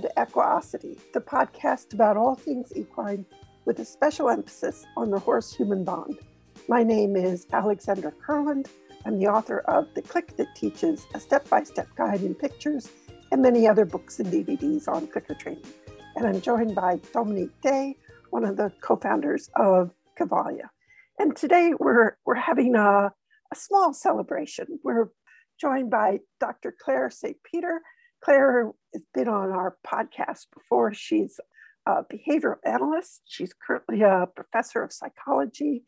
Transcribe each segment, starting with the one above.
Welcome to Equosity, the podcast about all things equine with a special emphasis on the horse-human bond. My name is Alexandra Kurland. I'm the author of The Click That Teaches, a step-by-step guide in pictures, and many other books and DVDs on clicker training. And I'm joined by Dominique Day, one of the co-founders of Cavalia. And today we're having a small celebration. We're joined by Dr. Claire St. Peter. Claire has been on our podcast before. She's a behavioral analyst. She's currently a professor of psychology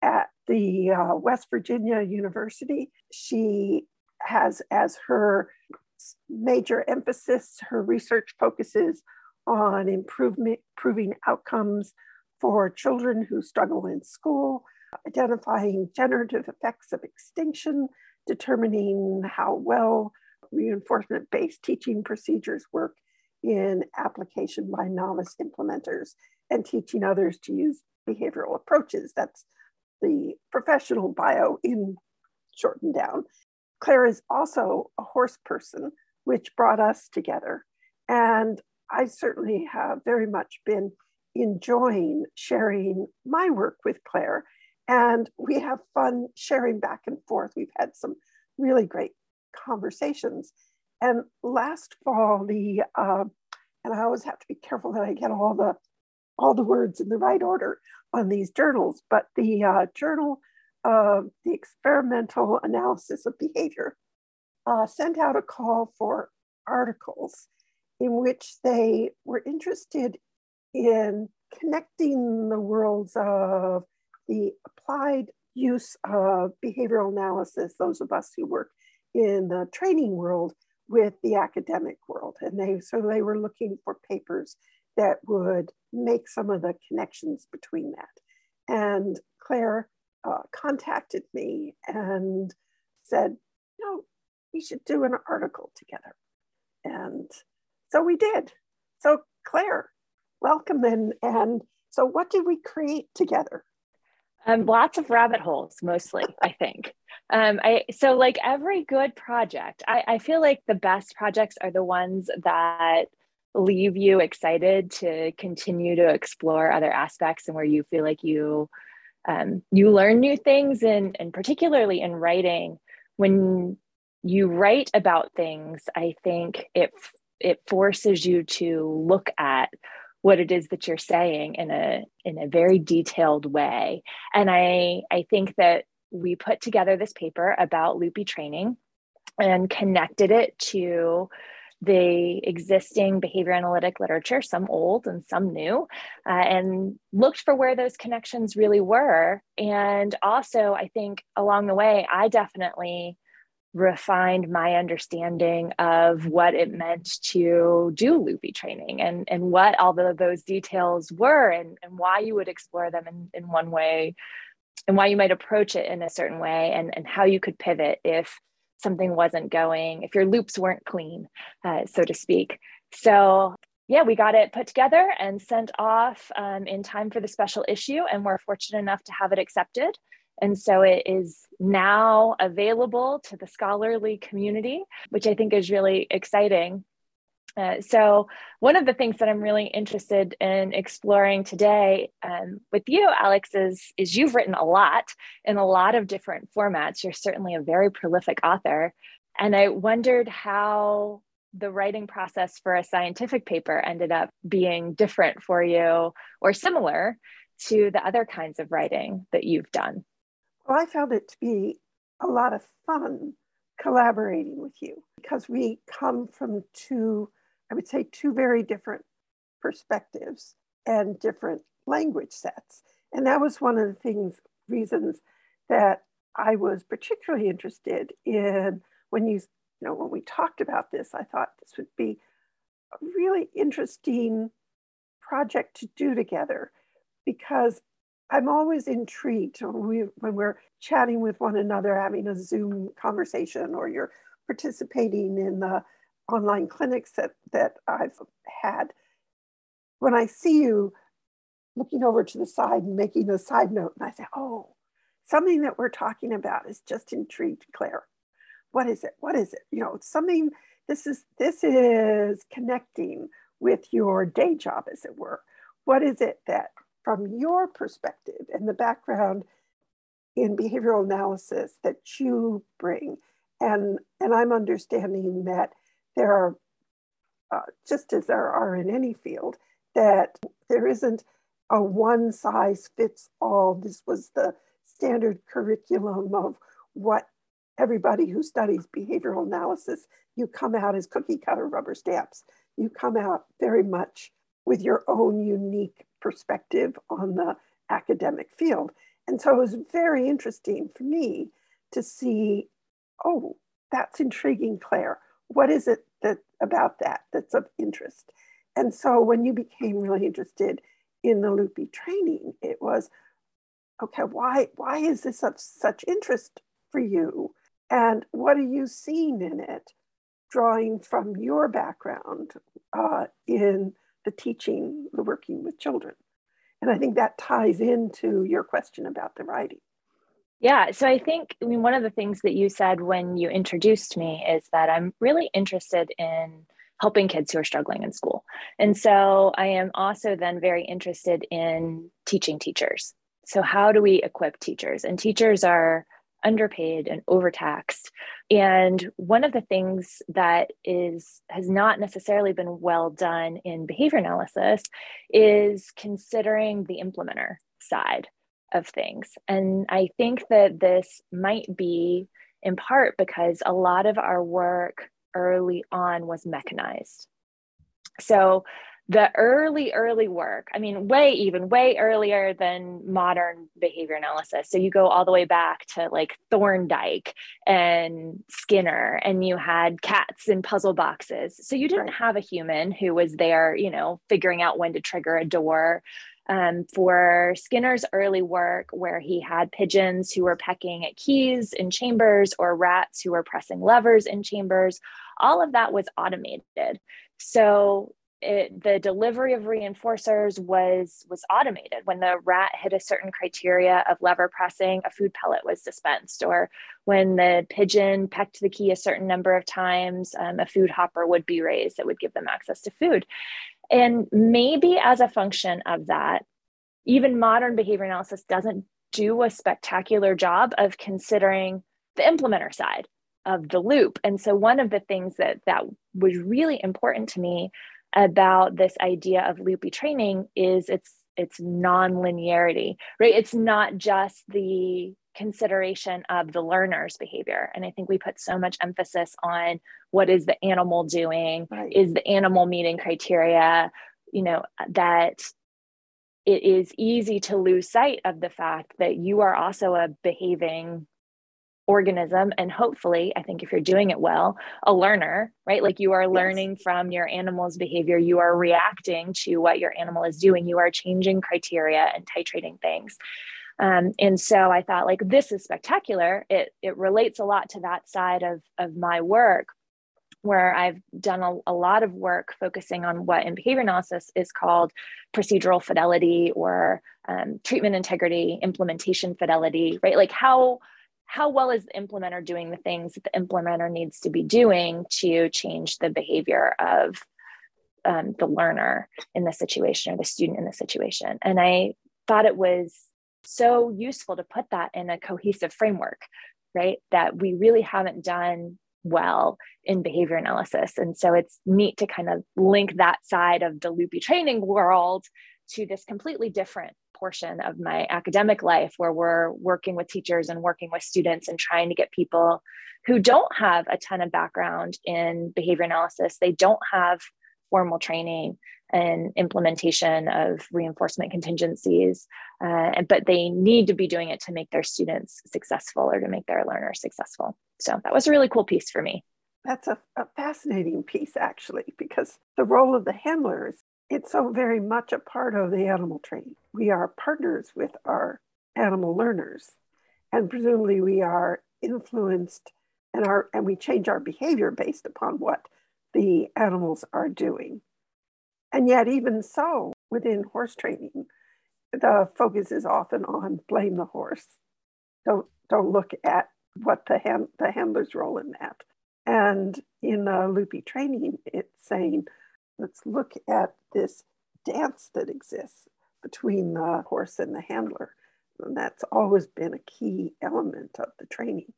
at the West Virginia University. She has as her major emphasis, her research focuses on improving outcomes for children who struggle in school, identifying generative effects of extinction, determining how well reinforcement-based teaching procedures work in application by novice implementers, and teaching others to use behavioral approaches. That's the professional bio in shortened down. Claire is also a horse person, which brought us together. And I certainly have very much been enjoying sharing my work with Claire. And we have fun sharing back and forth. We've had some really great conversations. And last fall, and I always have to be careful that I get all the words in the right order on these journals, but the Journal of the Experimental Analysis of Behavior sent out a call for articles in which they were interested in connecting the worlds of the applied use of behavioral analysis, those of us who work in the training world, with the academic world. And so they were looking for papers that would make some of the connections between that. And Claire contacted me and said, we should do an article together. And so we did. So Claire, welcome. And so what did we create together? Lots of rabbit holes, mostly, I think. So like every good project, I feel like the best projects are the ones that leave you excited to continue to explore other aspects, and where you feel like you learn new things, and particularly in writing. When you write about things, I think it forces you to look at what it is that you're saying in a very detailed way. And I think that we put together this paper about loopy training and connected it to the existing behavior analytic literature, some old and some new, and looked for where those connections really were. And also, I think along the way, I definitely refined my understanding of what it meant to do loopy training, and what all of those details were, and why you would explore them in one way, and why you might approach it in a certain way, and how you could pivot if something wasn't going, if your loops weren't clean, so to speak. So yeah, we got it put together and sent off in time for the special issue, and we're fortunate enough to have it accepted. And so it is now available to the scholarly community, which I think is really exciting. So one of the things that I'm really interested in exploring today with you, Alex, is you've written a lot in a lot of different formats. You're certainly a very prolific author. And I wondered how the writing process for a scientific paper ended up being different for you, or similar to the other kinds of writing that you've done. Well, I found it to be a lot of fun collaborating with you, because we come from two very different perspectives and different language sets. And that was one of the reasons that I was particularly interested in when when we talked about this. I thought this would be a really interesting project to do together, because I'm always intrigued when we're chatting with one another, having a Zoom conversation, or you're participating in the online clinics that I've had. When I see you looking over to the side and making a side note, and I say, oh, something that we're talking about is just intrigued Claire. What is it? This is connecting, with your day job, as it were. What is it that, from your perspective and the background in behavioral analysis that you bring? And I'm understanding that there are, just as there are in any field, that there isn't a one size fits all. This was the standard curriculum of what everybody who studies behavioral analysis, you come out as cookie cutter rubber stamps. You come out very much with your own unique perspective on the academic field. And so it was very interesting for me to see, oh, that's intriguing, Claire. What is it that about that that's of interest? And so when you became really interested in the loopy training, it was, okay, why is this of such interest for you? And what are you seeing in it, drawing from your background in the teaching, the working with children? And I think that ties into your question about the writing. Yeah, so I think, I mean, one of the things that you said when you introduced me is that I'm really interested in helping kids who are struggling in school. And so I am also then very interested in teaching teachers. So how do we equip teachers? And teachers are underpaid and overtaxed. And one of the things that has not necessarily been well done in behavior analysis is considering the implementer side of things. And I think that this might be in part because a lot of our work early on was mechanized. So the early work, I mean, way earlier than modern behavior analysis. So you go all the way back to like Thorndike and Skinner, and you had cats in puzzle boxes. So you didn't have a human who was there, you know, figuring out when to trigger a door. For Skinner's early work, where he had pigeons who were pecking at keys in chambers or rats who were pressing levers in chambers, all of that was automated. So the delivery of reinforcers was automated. When the rat hit a certain criteria of lever pressing, a food pellet was dispensed, or when the pigeon pecked the key a certain number of times, a food hopper would be raised that would give them access to food. And maybe as a function of that, even modern behavior analysis doesn't do a spectacular job of considering the implementer side of the loop. And so one of the things that was really important to me about this idea of loopy training is its non-linearity, right? It's not just the consideration of the learner's behavior. And I think we put so much emphasis on what is the animal doing, right? Is the animal meeting criteria, you know, that it is easy to lose sight of the fact that you are also a behaving organism. And hopefully, I think if you're doing it well, a learner, right? Like you are learning from your animal's behavior. You are reacting to what your animal is doing. You are changing criteria and titrating things. And so I thought, like, this is spectacular. It relates a lot to that side of my work, where I've done a lot of work focusing on what in behavior analysis is called procedural fidelity or treatment integrity, implementation fidelity, right? Like how well is the implementer doing the things that the implementer needs to be doing to change the behavior of the learner in the situation or the student in the situation? And I thought it was so useful to put that in a cohesive framework, right? That we really haven't done well in behavior analysis. And so it's neat to kind of link that side of the loopy training world to this completely different portion of my academic life, where we're working with teachers and working with students and trying to get people who don't have a ton of background in behavior analysis. They don't have formal training and implementation of reinforcement contingencies, but they need to be doing it to make their students successful or to make their learners successful. So that was a really cool piece for me. That's a fascinating piece, actually, because the role of the handlers, it's so very much a part of the animal training. We are partners with our animal learners, and presumably we are influenced and we change our behavior based upon what the animals are doing. And yet, even so, within horse training, the focus is often on blame the horse. Don't look at what the handler's role in that. And in the loopy training, it's saying, Let's look at this dance that exists between the horse and the handler. And that's always been a key element of the training,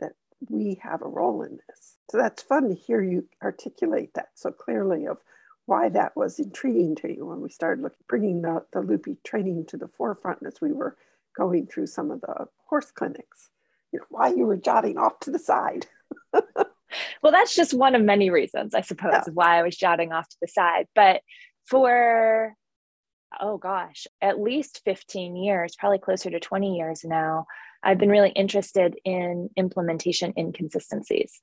that we have a role in this. So that's fun to hear you articulate that so clearly, of why that was intriguing to you when we started bringing the loopy training to the forefront as we were going through some of the horse clinics, you know, why you were jotting off to the side. Well, that's just one of many reasons, I suppose, why I was jotting off to the side. But for, oh gosh, at least 15 years, probably closer to 20 years now, I've been really interested in implementation inconsistencies,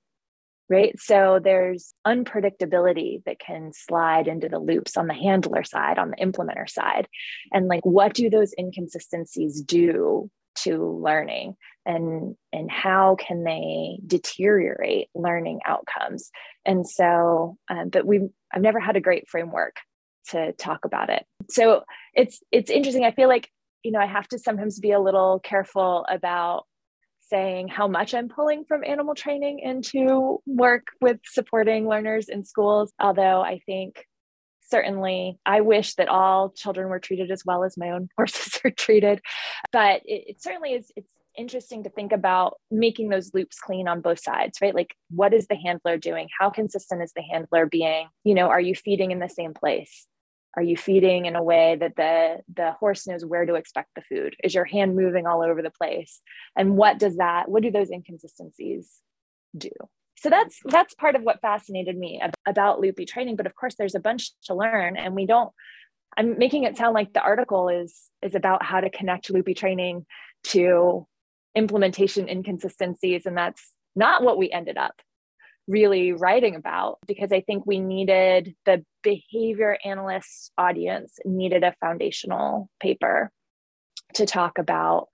right? So there's unpredictability that can slide into the loops on the handler side, on the implementer side. And like, what do those inconsistencies do to learning, and how can they deteriorate learning outcomes? And so, but I've never had a great framework to talk about it. So it's interesting. I feel like, you know, I have to sometimes be a little careful about saying how much I'm pulling from animal training into work with supporting learners in schools. Although I think certainly, I wish that all children were treated as well as my own horses are treated, but it certainly is. It's interesting to think about making those loops clean on both sides, right? Like, what is the handler doing? How consistent is the handler being? You know, are you feeding in the same place? Are you feeding in a way that the horse knows where to expect the food? Is your hand moving all over the place? And what do those inconsistencies do? So that's part of what fascinated me about loopy training. But of course, there's a bunch to learn, and I'm making it sound like the article is about how to connect loopy training to implementation inconsistencies. And that's not what we ended up really writing about, because I think we needed, the behavior analyst audience needed a foundational paper to talk about,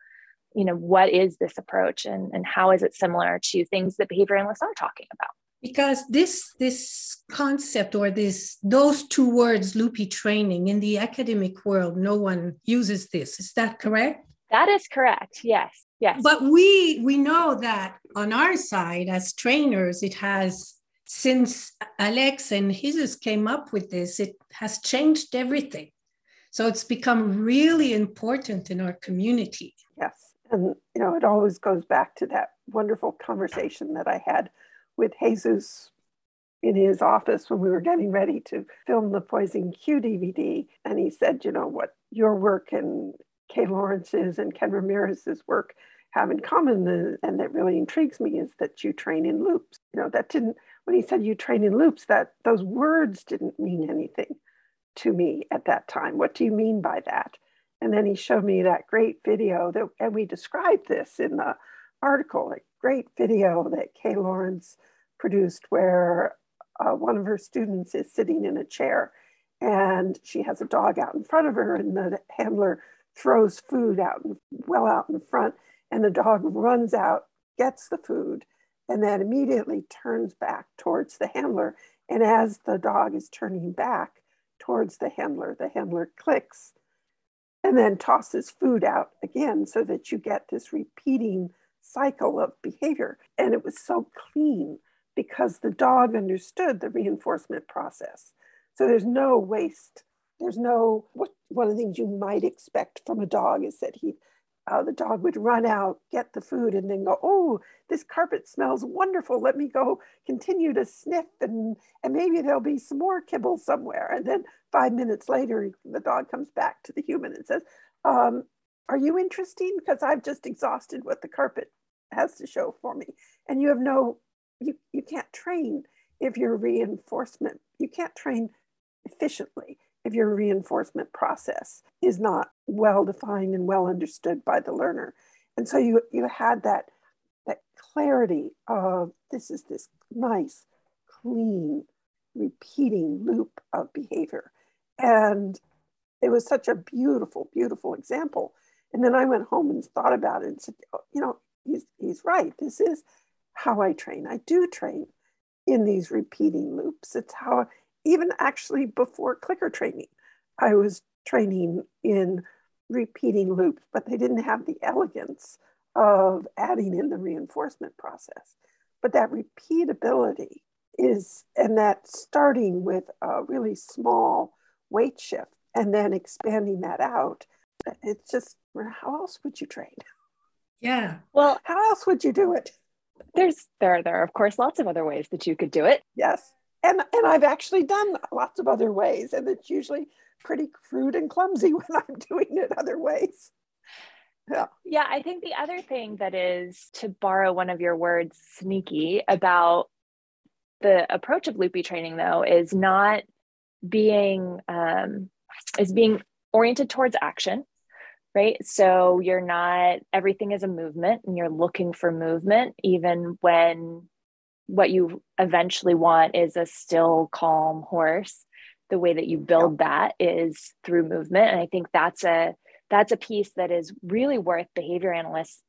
you know, what is this approach and how is it similar to things that behavior analysts are talking about? Because this concept, or those two words, loopy training, in the academic world, no one uses this. Is that correct? That is correct. Yes. Yes. But we know that on our side as trainers, it has, since Alex and Jesus came up with this, it has changed everything. So it's become really important in our community. Yes. And, you know, it always goes back to that wonderful conversation that I had with Jesus in his office when we were getting ready to film the Poison Q DVD. And he said, you know, what your work and Kay Lawrence's and Ken Ramirez's work have in common, and that really intrigues me, is that you train in loops. You know, when he said you train in loops, that those words didn't mean anything to me at that time. What do you mean by that? And then he showed me that great video and we described this in the article, a great video that Kay Lawrence produced, where one of her students is sitting in a chair and she has a dog out in front of her, and the handler throws food out in front, and the dog runs out, gets the food, and then immediately turns back towards the handler. And as the dog is turning back towards the handler clicks, and then tosses food out again, so that you get this repeating cycle of behavior. And it was so clean because the dog understood the reinforcement process. So there's no waste. There's no, one of the things you might expect from a dog is that the dog would run out, get the food, and then go, oh, this carpet smells wonderful. Let me go continue to sniff, and maybe there'll be some more kibble somewhere. And then 5 minutes later, the dog comes back to the human and says, are you interesting? Because I've just exhausted what the carpet has to show for me. And you have you can't train if your reinforcement, you can't train efficiently if your reinforcement process is not well defined and well understood by the learner. And so you had that clarity of, this is this nice, clean, repeating loop of behavior. And it was such a beautiful, beautiful example. And then I went home and thought about it and said, oh, you know, he's right. This is how I train. I do train in these repeating loops. It's how, even actually before clicker training, I was training in repeating loops, but they didn't have the elegance of adding in the reinforcement process. But that repeatability is, and that's starting with a really small weight shift and then expanding that out. It's just, how else would you train? Yeah. Well, how else would you do it? There are, of course, lots of other ways that you could do it. Yes. And I've actually done lots of other ways, and it's usually pretty crude and clumsy when I'm doing it other ways. Yeah, I think the other thing that is, to borrow one of your words, sneaky about the approach of loopy training, though, is not being, is being oriented towards action, right? So you're not, everything is a movement and you're looking for movement, even when what you eventually want is a still, calm horse. The way that you build that is through movement. And I think that's a piece that is really worth behavior analysts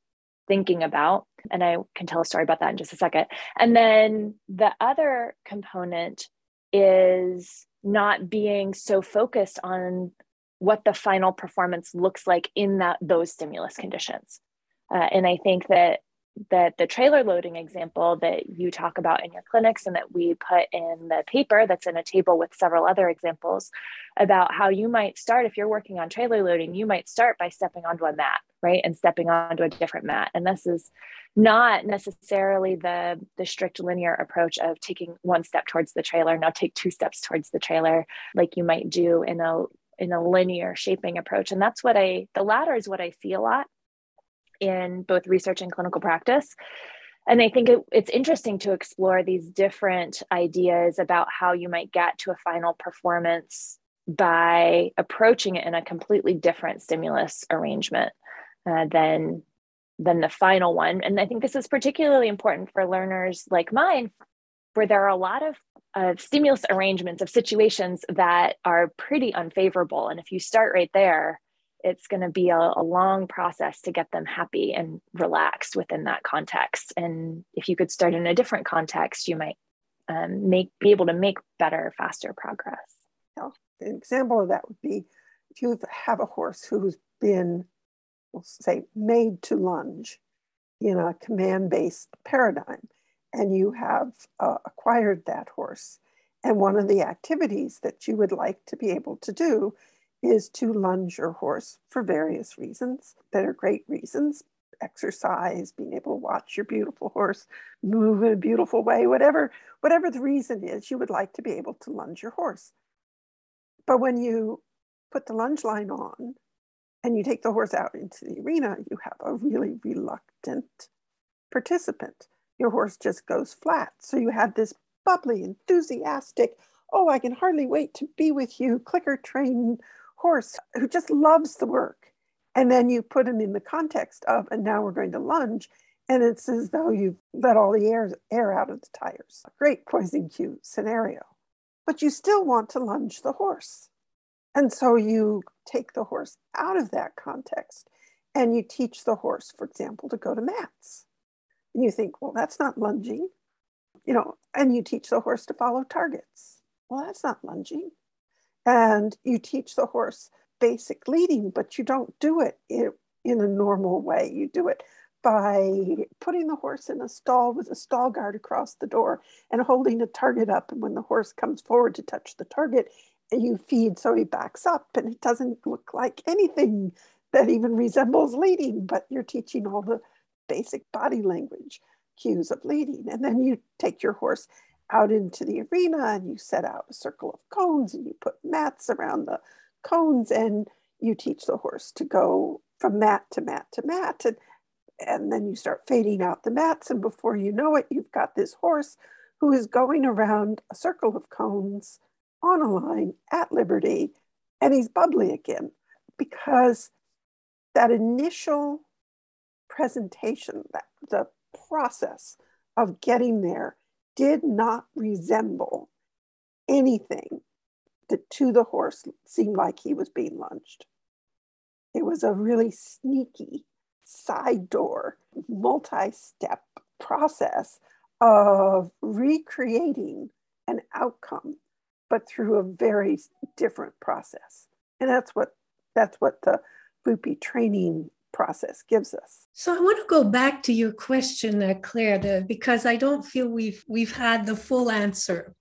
thinking about. And I can tell a story about that in just a second. And then the other component is not being so focused on what the final performance looks like in those stimulus conditions. And I think that the trailer loading example that you talk about in your clinics and that we put in the paper that's in a table with several other examples about how you might start, if you're working on trailer loading, you might start by stepping onto a mat, right? And stepping onto a different mat. And this is not necessarily the strict linear approach of taking one step towards the trailer, now take two steps towards the trailer, like you might do in a linear shaping approach. And that's the latter is what I see a lot in both research and clinical practice. And I think it's interesting to explore these different ideas about how you might get to a final performance by approaching it in a completely different stimulus arrangement than the final one. And I think this is particularly important for learners like mine, where there are a lot of stimulus arrangements of situations that are pretty unfavorable. And if you start right there, it's going to be a long process to get them happy and relaxed within that context. And if you could start in a different context, you might be able to make better, faster progress. Yeah. An example of that would be if you have a horse who's been, we'll say, made to lunge in a command-based paradigm, and you have acquired that horse. And one of the activities that you would like to be able to do is to lunge your horse for various reasons that are great reasons: exercise, being able to watch your beautiful horse move in a beautiful way, whatever the reason is, you would like to be able to lunge your horse. But when you put the lunge line on and you take the horse out into the arena, you have a really reluctant participant. Your horse just goes flat. So you have this bubbly, enthusiastic, oh, I can hardly wait to be with you, clicker trained horse who just loves the work. And then you put him in the context of, and now we're going to lunge. And it's as though you've let all the air out of the tires. A great Poison Q scenario. But you still want to lunge the horse. And so you take the horse out of that context and you teach the horse, for example, to go to mats. And you think, well, that's not lunging, and you teach the horse to follow targets. Well, that's not lunging. And you teach the horse basic leading, but you don't do it in a normal way. You do it by putting the horse in a stall with a stall guard across the door and holding a target up. And when the horse comes forward to touch the target, you feed so he backs up, and it doesn't look like anything that even resembles leading, but you're teaching all the basic body language cues of leading. And then you take your horse out into the arena and you set out a circle of cones and you put mats around the cones and you teach the horse to go from mat to mat to mat. And then you start fading out the mats. And before you know it, you've got this horse who is going around a circle of cones on a line at liberty, and he's bubbly again, because that initial presentation, the process of getting there, did not resemble anything that to the horse seemed like he was being lunged. It was a really sneaky side door, multi-step process of recreating an outcome, but through a very different process. And that's what the loopy training process gives us. So I want to go back to your question, Claire, because I don't feel we've had the full answer.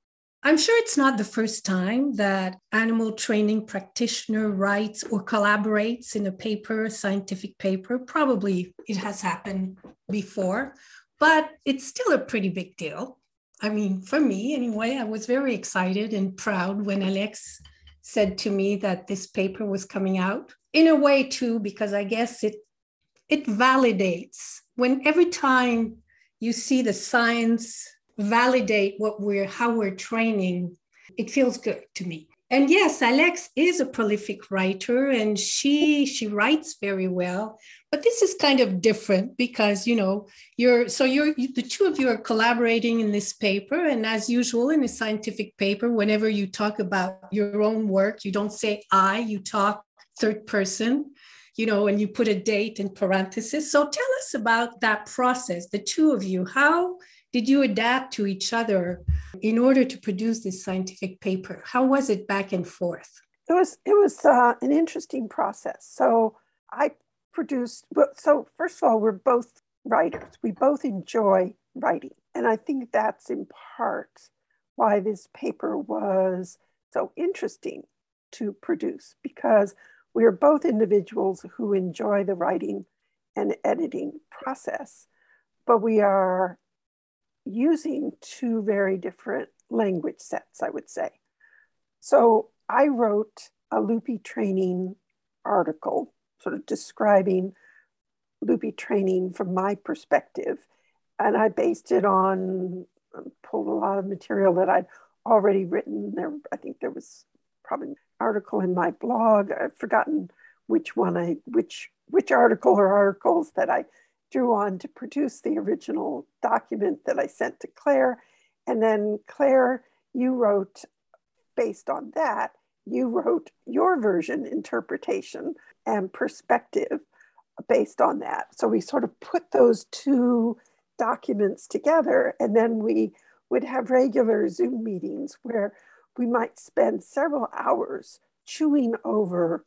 I'm sure it's not the first time that animal training practitioner writes or collaborates in a paper, a scientific paper. Probably it has happened before, but it's still a pretty big deal. I mean, for me anyway, I was very excited and proud when Alex said to me that this paper was coming out. In a way too, because I guess it validates. When every time you see the science validate how we're training, it feels good to me. And yes, Alex is a prolific writer and she writes very well, but this is kind of different because, you know, the two of you are collaborating in this paper. And as usual in a scientific paper, whenever you talk about your own work, you don't say I, you talk third person, you know, and you put a date in parentheses. So tell us about that process, the two of you. How did you adapt to each other in order to produce this scientific paper? How was it back and forth? It was an interesting process. So I produced, so first of all, we're both writers. We both enjoy writing. And I think that's in part why this paper was so interesting to produce, because we are both individuals who enjoy the writing and editing process, but we are using two very different language sets, I would say. So I wrote a loopy training article, sort of describing loopy training from my perspective. And I based it on, pulled a lot of material that I'd already written. I think there was probably an article in my blog. I've forgotten which article or articles that I drew on to produce the original document that I sent to Claire. And then Claire, you wrote, based on that, you wrote your version, interpretation and perspective based on that. So we sort of put those two documents together, and then we would have regular Zoom meetings where we might spend several hours chewing over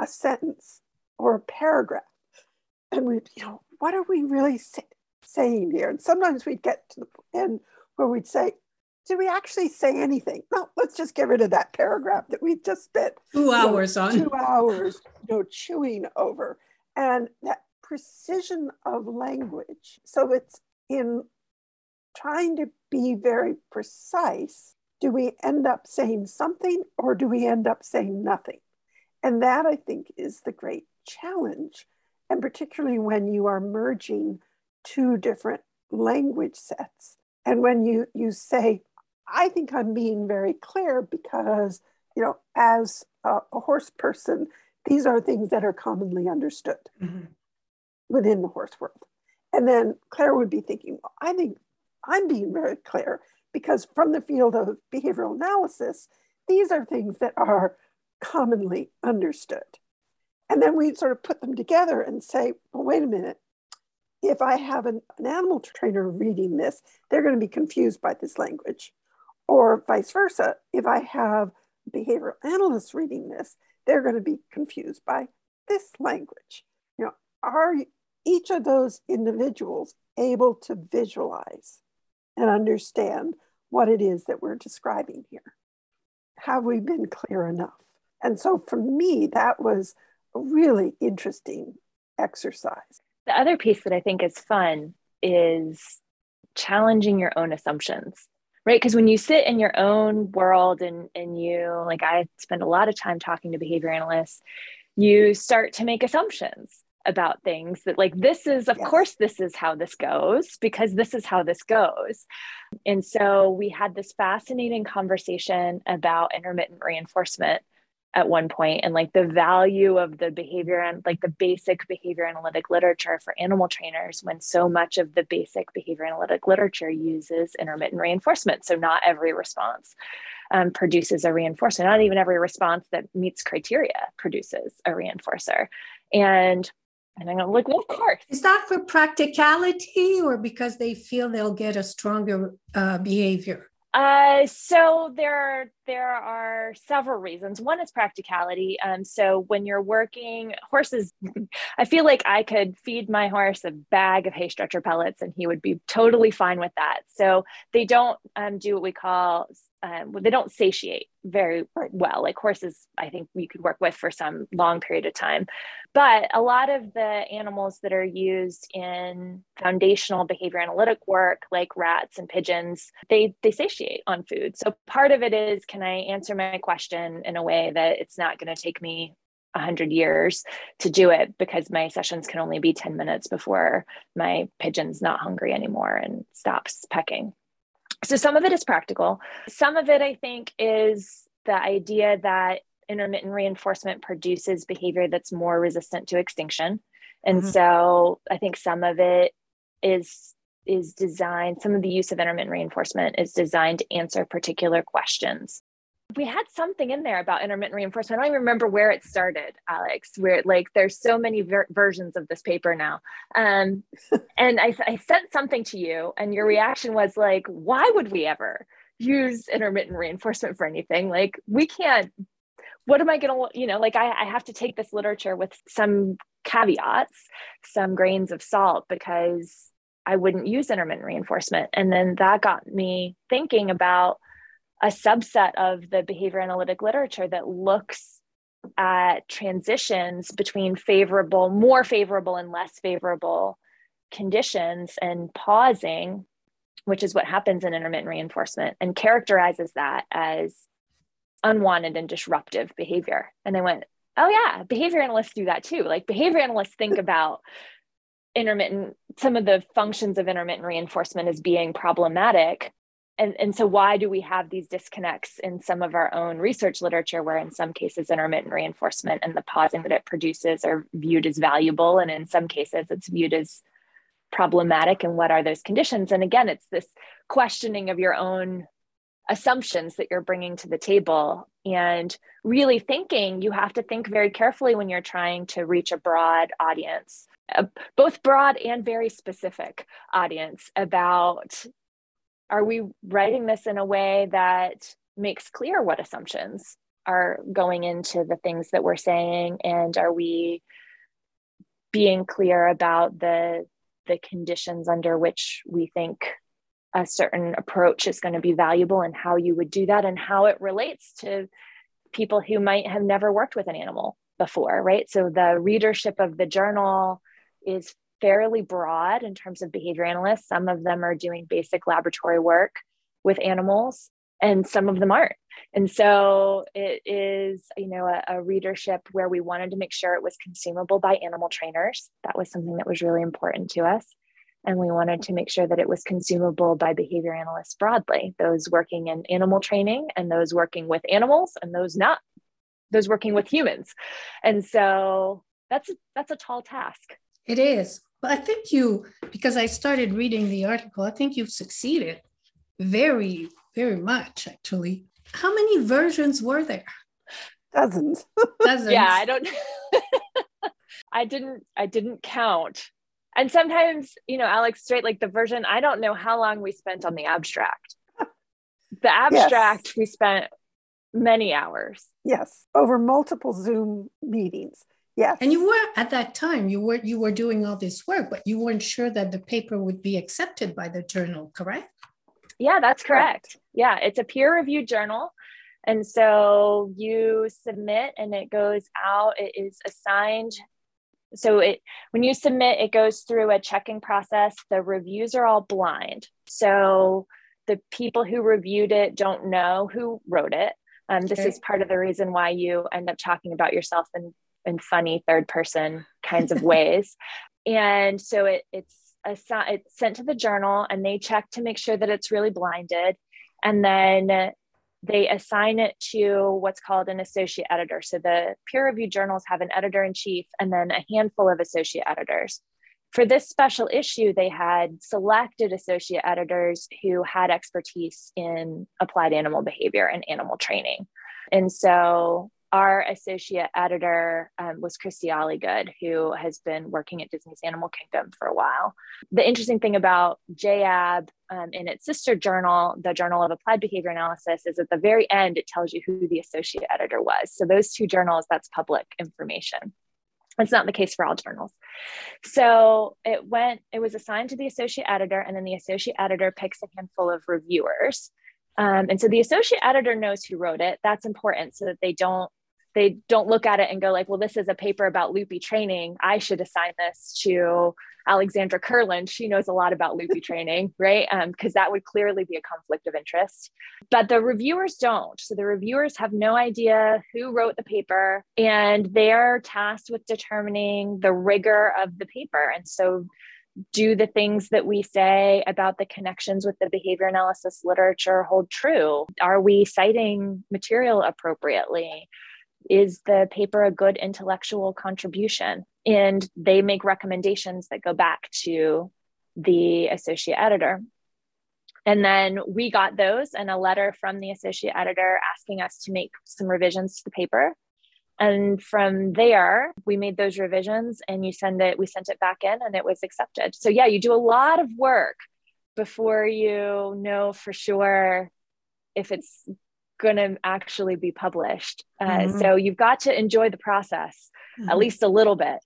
a sentence or a paragraph. And we'd, you know, what are we really saying here? And sometimes we'd get to the end where we'd say, did we actually say anything? No, let's just get rid of that paragraph that we just spent 2 hours on. 2 hours, you know, chewing over. And that precision of language. So it's in trying to be very precise, do we end up saying something or do we end up saying nothing? And that, I think, is the great challenge. And particularly when you are merging two different language sets. And when you say, I think I'm being very clear because, you know, as a horse person, these are things that are commonly understood mm-hmm. within the horse world. And then Claire would be thinking, well, I think I'm being very clear because from the field of behavioral analysis, these are things that are commonly understood. And then we sort of put them together and say, well, wait a minute, if I have an animal trainer reading this, they're going to be confused by this language. Or vice versa, if I have behavioral analysts reading this, they're going to be confused by this language. You know, are each of those individuals able to visualize and understand what it is that we're describing here? Have we been clear enough? And so for me, that was really interesting exercise. The other piece that I think is fun is challenging your own assumptions, right? Because when you sit in your own world and you, like I spend a lot of time talking to behavior analysts, you start to make assumptions about things that like, this is, of course, this is how this goes because this is how this goes. And so we had this fascinating conversation about intermittent reinforcement at one point, and like the value of the behavior and like the basic behavior analytic literature for animal trainers, when so much of the basic behavior analytic literature uses intermittent reinforcement. So not every response produces a reinforcer. Not even every response that meets criteria produces a reinforcer. And I'm like, well, of course. Is that for practicality or because they feel they'll get a stronger behavior? So there are several reasons. One is practicality. So when you're working horses, I feel like I could feed my horse a bag of hay stretcher pellets and he would be totally fine with that. So they don't do what we call, they don't satiate very well. Like horses, I think you could work with for some long period of time. But a lot of the animals that are used in foundational behavior analytic work, like rats and pigeons, they satiate on food. So part of it is, can I answer my question in a way that it's not going to take me 100 years to do it, because my sessions can only be 10 minutes before my pigeon's not hungry anymore and stops pecking. So some of it is practical. Some of it, I think, is the idea that intermittent reinforcement produces behavior that's more resistant to extinction. And so I think some of it is designed, some of the use of intermittent reinforcement is designed to answer particular questions. We had something in there about intermittent reinforcement. I don't even remember where it started, Alex, where like there's so many versions of this paper now. And I sent something to you and your reaction was like, why would we ever use intermittent reinforcement for anything? Like we can't, what am I going to, you know, like I have to take this literature with some caveats, some grains of salt, because I wouldn't use intermittent reinforcement. And then that got me thinking about a subset of the behavior analytic literature that looks at transitions between favorable, more favorable and less favorable conditions and pausing, which is what happens in intermittent reinforcement, and characterizes that as unwanted and disruptive behavior. And I went, oh yeah, behavior analysts do that too. Like behavior analysts think about intermittent, some of the functions of intermittent reinforcement as being problematic. And so why do we have these disconnects in some of our own research literature, where in some cases intermittent reinforcement and the pausing that it produces are viewed as valuable, and in some cases it's viewed as problematic, and what are those conditions? And again, it's this questioning of your own assumptions that you're bringing to the table, and really thinking, you have to think very carefully when you're trying to reach a broad audience, both broad and very specific audience, about, are we writing this in a way that makes clear what assumptions are going into the things that we're saying? And are we being clear about the conditions under which we think a certain approach is going to be valuable, and how you would do that, and how it relates to people who might have never worked with an animal before, right? So the readership of the journal is fairly broad in terms of behavior analysts. Some of them are doing basic laboratory work with animals, and some of them aren't. And so it is, you know, a readership where we wanted to make sure it was consumable by animal trainers. That was something that was really important to us. And we wanted to make sure that it was consumable by behavior analysts broadly, those working in animal training and those working with animals and those working with humans. And so that's a tall task. It is. But I think because I started reading the article, I think you've succeeded very, very much, actually. How many versions were there? Dozens. Yeah, I didn't count. And sometimes, you know, Alex, straight, like the version, I don't know how long we spent on the abstract. The abstract, yes. We spent many hours. Yes, over multiple Zoom meetings. Yes. And you were, at that time, you were doing all this work, but you weren't sure that the paper would be accepted by the journal, correct? Yeah, that's correct. Yeah, it's a peer-reviewed journal. And so you submit and it goes out, it is assigned. So when you submit, it goes through a checking process. The reviews are all blind. So the people who reviewed it don't know who wrote it. This is part of the reason why you end up talking about yourself in funny third person kinds of ways. And so it's sent to the journal, and they check to make sure that it's really blinded. And then they assign it to what's called an associate editor. So the peer review journals have an editor in chief and then a handful of associate editors. For this special issue, they had selected associate editors who had expertise in applied animal behavior and animal training. And so Our associate editor was Christy Ollygood, who has been working at Disney's Animal Kingdom for a while. The interesting thing about JAB in its sister journal, the Journal of Applied Behavior Analysis, is at the very end, it tells you who the associate editor was. So those two journals, that's public information. It's not the case for all journals. So it was assigned to the associate editor, and then the associate editor picks a handful of reviewers. And so the associate editor knows who wrote it. That's important so that they don't look at it and go like, well, this is a paper about loopy training. I should assign this to Alexandra Kurland. She knows a lot about loopy training, right? Because that would clearly be a conflict of interest. But the reviewers don't. So the reviewers have no idea who wrote the paper, and they are tasked with determining the rigor of the paper. And so do the things that we say about the connections with the behavior analysis literature hold true? Are we citing material appropriately? Is the paper a good intellectual contribution? And they make recommendations that go back to the associate editor. And then we got those and a letter from the associate editor asking us to make some revisions to the paper. And from there, we made those revisions and we sent it back in and it was accepted. So yeah, you do a lot of work before you know for sure if it's going to actually be published. So you've got to enjoy the process at least a little bit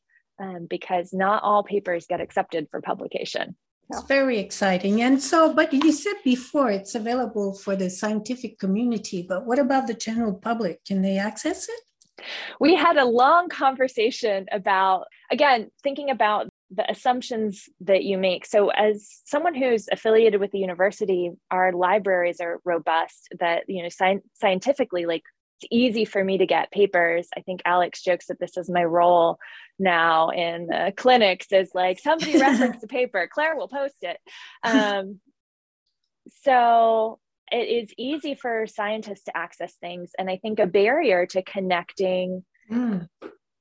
because not all papers get accepted for publication. It's very exciting. And so, but you said before it's available for the scientific community, but what about the general public? Can they access it? We had a long conversation about, again, thinking about the assumptions that you make. So as someone who's affiliated with the university, our libraries are robust that, you know, scientifically, like it's easy for me to get papers. I think Alex jokes that this is my role now in the clinics is like, somebody reference the paper, Claire will post it. So it is easy for scientists to access things. And I think a barrier to connecting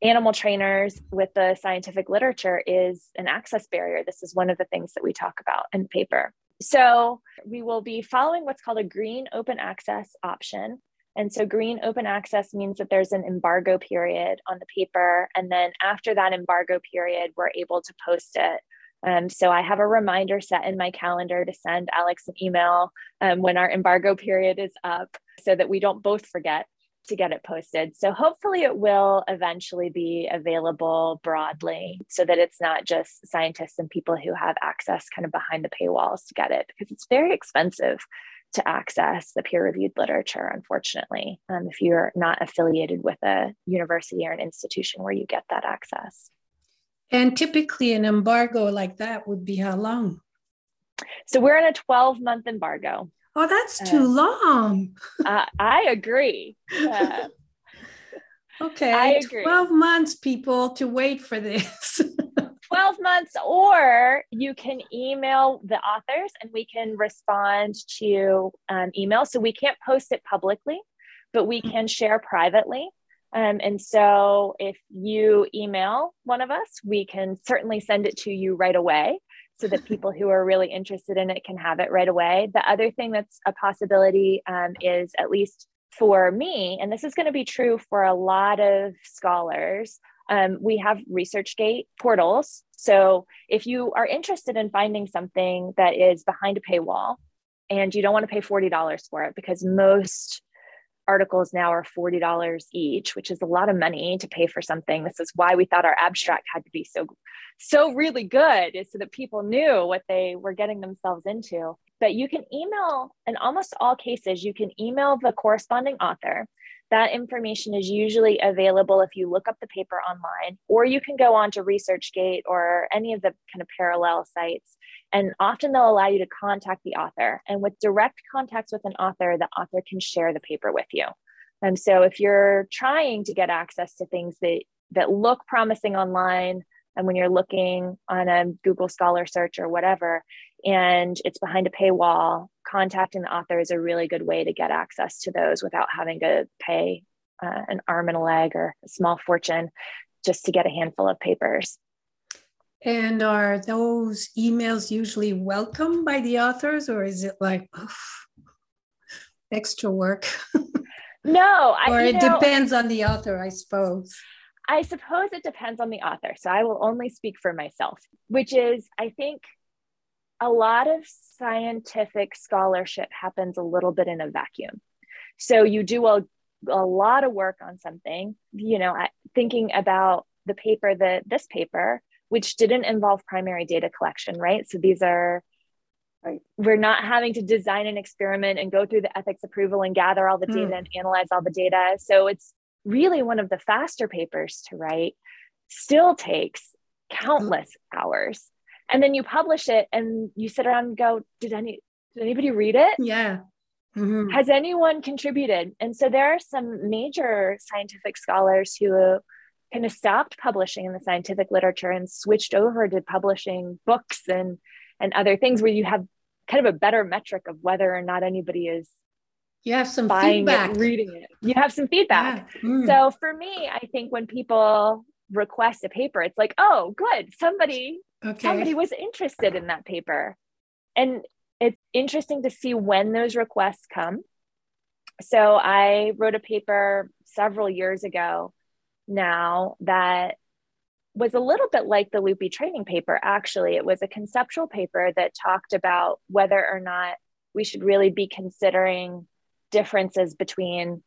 animal trainers with the scientific literature is an access barrier. This is one of the things that we talk about in the paper. So we will be following what's called a green open access option. And so green open access means that there's an embargo period on the paper. And then after that embargo period, we're able to post it. So I have a reminder set in my calendar to send Alex an email when our embargo period is up so that we don't both forget to get it posted. So hopefully it will eventually be available broadly so that it's not just scientists and people who have access kind of behind the paywalls to get it, because it's very expensive to access the peer-reviewed literature, unfortunately, if you're not affiliated with a university or an institution where you get that access. And typically an embargo like that would be how long? So we're in a 12-month embargo. Oh, that's too long. I agree. Okay. I agree. 12 months, people, to wait for this. 12 months, or you can email the authors and we can respond to email. So we can't post it publicly, but we can share privately. And so if you email one of us, we can certainly send it to you right away so that people who are really interested in it can have it right away. The other thing that's a possibility is, at least for me, and this is going to be true for a lot of scholars, we have ResearchGate portals. So if you are interested in finding something that is behind a paywall and you don't want to pay $40 for it, because most articles now are $40 each, which is a lot of money to pay for something. This is why we thought our abstract had to be so really good, is so that people knew what they were getting themselves into. But you can email, in almost all cases, you can email the corresponding author. That information is usually available if you look up the paper online, or you can go on to ResearchGate or any of the kind of parallel sites. And often they'll allow you to contact the author. And with direct contacts with an author, the author can share the paper with you. And so if you're trying to get access to things that look promising online, and when you're looking on a Google Scholar search or whatever, and it's behind a paywall, contacting the author is a really good way to get access to those without having to pay an arm and a leg or a small fortune just to get a handful of papers. And are those emails usually welcomed by the authors, or is it like extra work? No. Or it depends on the author, I suppose. I suppose it depends on the author. So I will only speak for myself, which is, I think a lot of scientific scholarship happens a little bit in a vacuum. So you do a lot of work on something, you know, thinking about the paper that this paper, which didn't involve primary data collection, right? So these are, we're not having to design an experiment and go through the ethics approval and gather all the data and analyze all the data. So it's really one of the faster papers to write, still takes countless hours. And then you publish it and you sit around and go, did anybody read it? Yeah. Mm-hmm. Has anyone contributed? And so there are some major scientific scholars who kind of stopped publishing in the scientific literature and switched over to publishing books and other things where you have kind of a better metric of whether or not anybody is buying feedback. It, reading it. You have some feedback. Yeah. Mm. So for me, I think when people request a paper, it's like, oh, good. Somebody was interested in that paper. And it's interesting to see when those requests come. So I wrote a paper several years ago now that was a little bit like the loopy training paper. Actually, it was a conceptual paper that talked about whether or not we should really be considering differences between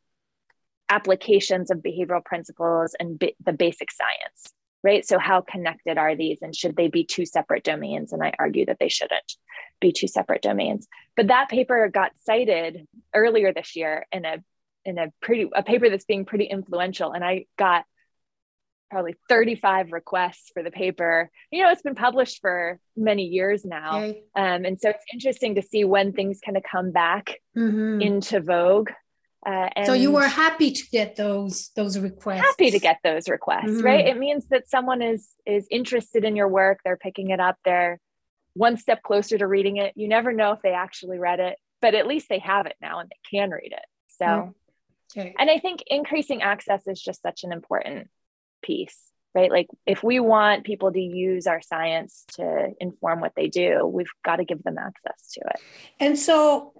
applications of behavioral principles and the basic science, right? So how connected are these and should they be two separate domains? And I argue that they shouldn't be two separate domains. But that paper got cited earlier this year in a paper that's being pretty influential. And I got probably 35 requests for the paper. You know, it's been published for many years now. Okay. And so it's interesting to see when things kind of come back into vogue. So you were happy to get those requests. Happy to get those requests, right? It means that someone is interested in your work. They're picking it up. They're one step closer to reading it. You never know if they actually read it, but at least they have it now and they can read it. So, And I think increasing access is just such an important piece, right? Like if we want people to use our science to inform what they do, we've got to give them access to it. And so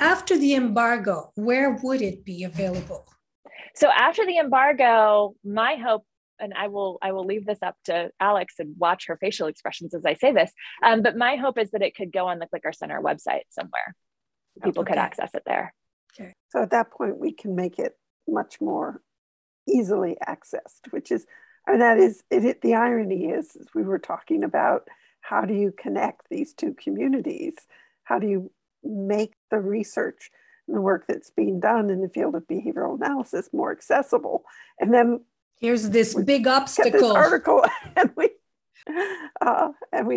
after the embargo, where would it be available? So after the embargo, my hope, and I will leave this up to Alex and watch her facial expressions as I say this, but my hope is that it could go on the Clicker Center website somewhere. People could access it there. Okay. So at that point, we can make it much more easily accessed, which is, and that is, the irony is we were talking about how do you connect these two communities? How do you make the research and the work that's being done in the field of behavioral analysis more accessible? And then here's this big obstacle. This article, and we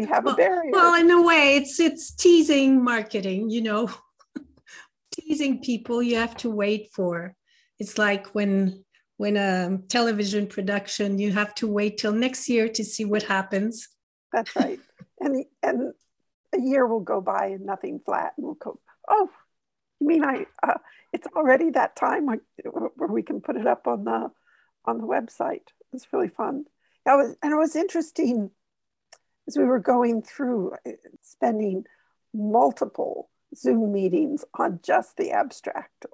have a barrier. Well, in a way, it's teasing marketing, you know, teasing people. You have to wait for. It's like when a television production, you have to wait till next year to see what happens. That's right. And a year will go by and nothing flat, and we'll go, oh, you mean it's already that time where we can put it up on the website. It's really fun. And it was interesting as we were going through spending multiple Zoom meetings on just the abstract,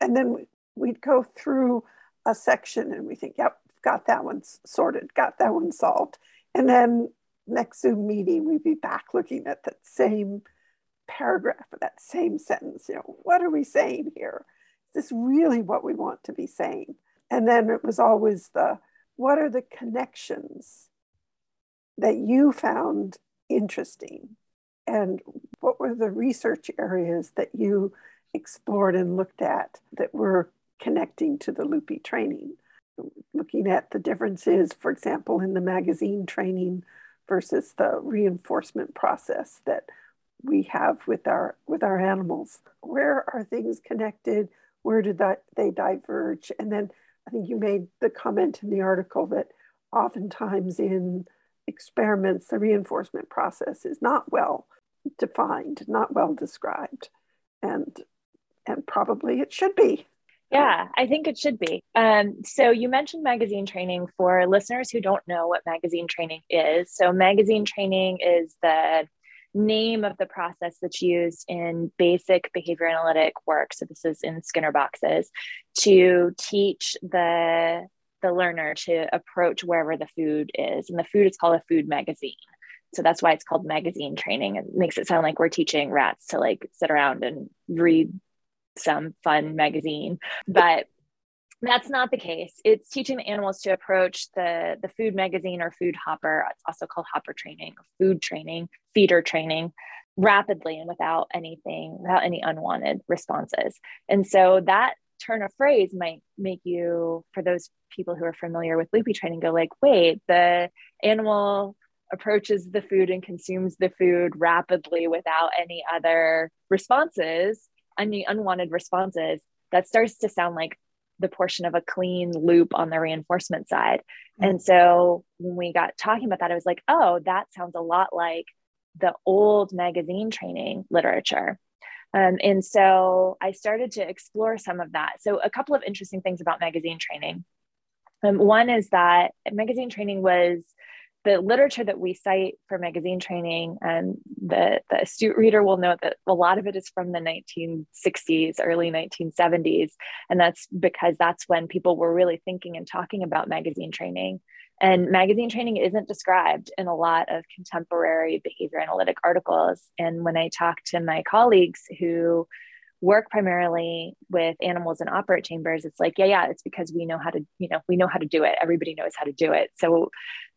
and then we'd go through a section and we think, yep, got that one sorted, got that one solved. And then next Zoom meeting, we'd be back looking at that same paragraph or that same sentence. You know, what are we saying here? Is this really what we want to be saying? And then it was always what are the connections that you found interesting? And what were the research areas that you explored and looked at that were connecting to the loopy training? Looking at the differences, for example, in the magazine training versus the reinforcement process that we have with our animals. Where are things connected? Where did they diverge? And then I think you made the comment in the article that oftentimes in experiments, the reinforcement process is not well defined, not well described, and probably it should be. Yeah, I think it should be. So you mentioned magazine training. For listeners who don't know what magazine training is, so magazine training is the name of the process that's used in basic behavior analytic work. So this is in Skinner boxes to teach the learner to approach wherever the food is. And the food is called a food magazine. So that's why it's called magazine training. It makes it sound like we're teaching rats to like sit around and read some fun magazine, but that's not the case. It's teaching the animals to approach the food magazine or food hopper. It's also called hopper training, food training, feeder training, rapidly and without any unwanted responses. And so that turn of phrase might make you, for those people who are familiar with loopy training, go like, wait, the animal approaches the food and consumes the food rapidly without any other responses, any unwanted responses. That starts to sound like the portion of a clean loop on the reinforcement side. Mm-hmm. And so when we got talking about that, I was like, oh, that sounds a lot like the old magazine training literature. And so I started to explore some of that. So a couple of interesting things about magazine training. One is that magazine training was the literature that we cite for magazine training, and the astute reader will note that a lot of it is from the 1960s, early 1970s. And that's because that's when people were really thinking and talking about magazine training. And magazine training isn't described in a lot of contemporary behavior analytic articles. And when I talk to my colleagues who work primarily with animals in operant chambers, it's like, yeah, it's because we know how to, we know how to do it. Everybody knows how to do it. So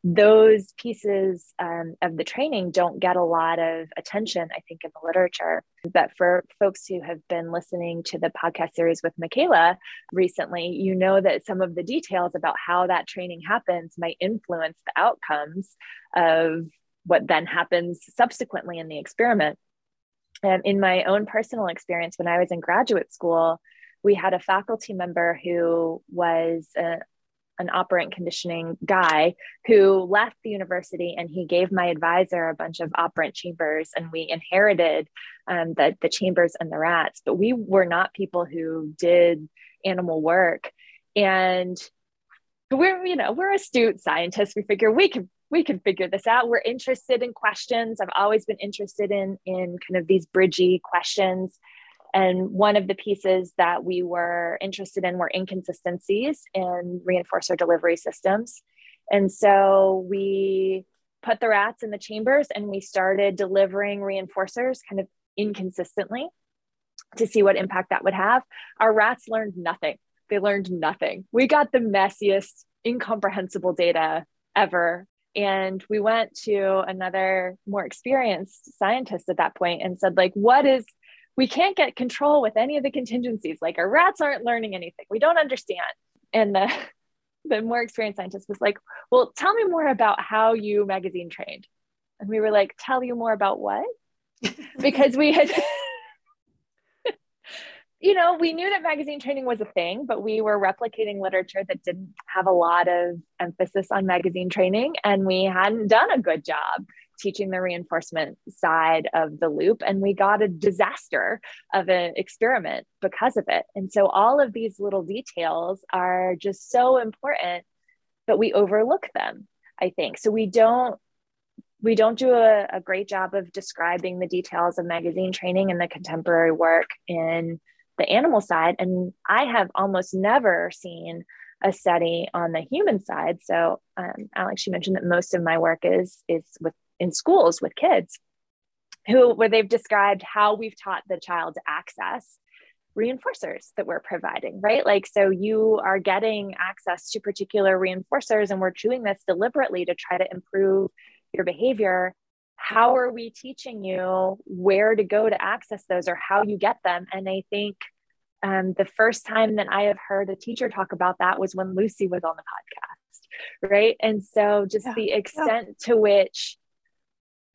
those pieces of the training don't get a lot of attention, I think, in the literature. But for folks who have been listening to the podcast series with Michaela recently, you know that some of the details about how that training happens might influence the outcomes of what then happens subsequently in the experiment. In my own personal experience, when I was in graduate school, we had a faculty member who was an operant conditioning guy who left the university, and he gave my advisor a bunch of operant chambers, and we inherited the chambers and the rats, but we were not people who did animal work. And we're astute scientists. We figure we can figure this out. We're interested in questions. I've always been interested in kind of these bridgy questions. And one of the pieces that we were interested in were inconsistencies in reinforcer delivery systems. And so we put the rats in the chambers and we started delivering reinforcers kind of inconsistently to see what impact that would have. Our rats learned nothing. They learned nothing. We got the messiest, incomprehensible data ever. And we went to another more experienced scientist at that point and said, like, we can't get control with any of the contingencies. Like, our rats aren't learning anything. We don't understand. And the more experienced scientist was like, well, tell me more about how you magazine trained. And we were like, tell you more about what? Because we had, we knew that magazine training was a thing, but we were replicating literature that didn't have a lot of emphasis on magazine training. And we hadn't done a good job teaching the reinforcement side of the loop. And we got a disaster of an experiment because of it. And so all of these little details are just so important, but we overlook them, I think. So we don't do a great job of describing the details of magazine training and the contemporary work in the animal side. And I have almost never seen a study on the human side. So Alex, you mentioned that most of my work is with in schools with kids where they've described how we've taught the child to access reinforcers that we're providing, right? Like, so you are getting access to particular reinforcers and we're doing this deliberately to try to improve your behavior. How are we teaching you where to go to access those or how you get them? And I think the first time that I have heard a teacher talk about that was when Lucy was on the podcast, right? And so just the extent to which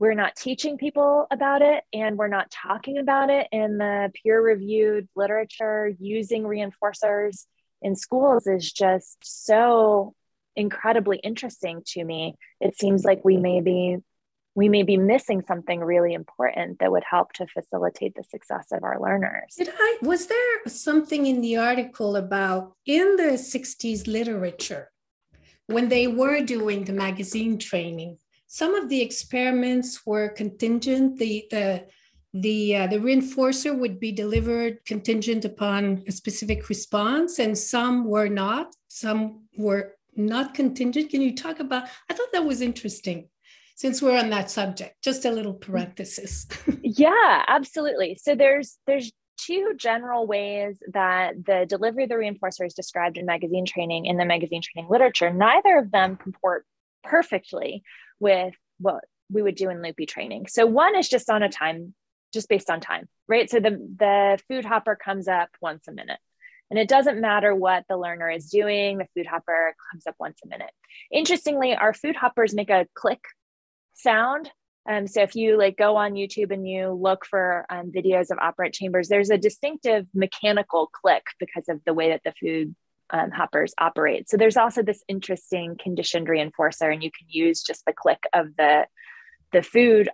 we're not teaching people about it and we're not talking about it in the peer-reviewed literature using reinforcers in schools is just so incredibly interesting to me. It seems like we may be missing something really important that would help to facilitate the success of our learners. Was there something in the article about in the 60s literature when they were doing the magazine training, Some of the experiments were contingent. The reinforcer would be delivered contingent upon a specific response, and some were not. Some were not contingent. Can you talk about, I thought that was interesting, since we're on that subject, just a little parenthesis. Yeah, absolutely. So there's two general ways that the delivery of the reinforcer is described in magazine training, in the magazine training literature. Neither of them comport perfectly with what we would do in loopy training. So one is just on a time, just based on time, right? So the food hopper comes up once a minute, and it doesn't matter what the learner is doing, the food hopper comes up once a minute. Interestingly, our food hoppers make a click sound. So if you like go on YouTube and you look for videos of operant chambers, there's a distinctive mechanical click because of the way that the food hoppers operate. So there's also this interesting conditioned reinforcer, and you can use just the click of the food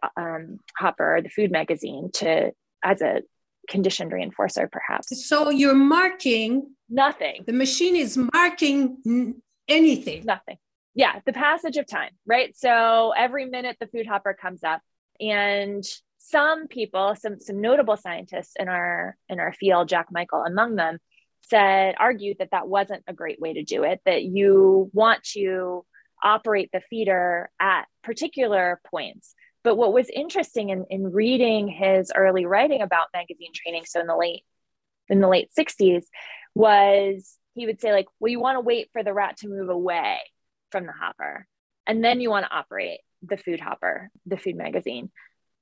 hopper, or the food magazine, to as a conditioned reinforcer, perhaps. So you're marking nothing. The machine is marking anything. Nothing. Yeah, the passage of time, right? So every minute the food hopper comes up, and some people, some notable scientists in our field, Jack Michael among them, argued that that wasn't a great way to do it, that you want to operate the feeder at particular points. But what was interesting in reading his early writing about magazine training, so in the late 60s, was he would say, like, well, you want to wait for the rat to move away from the hopper, and then you want to operate the food hopper, the food magazine.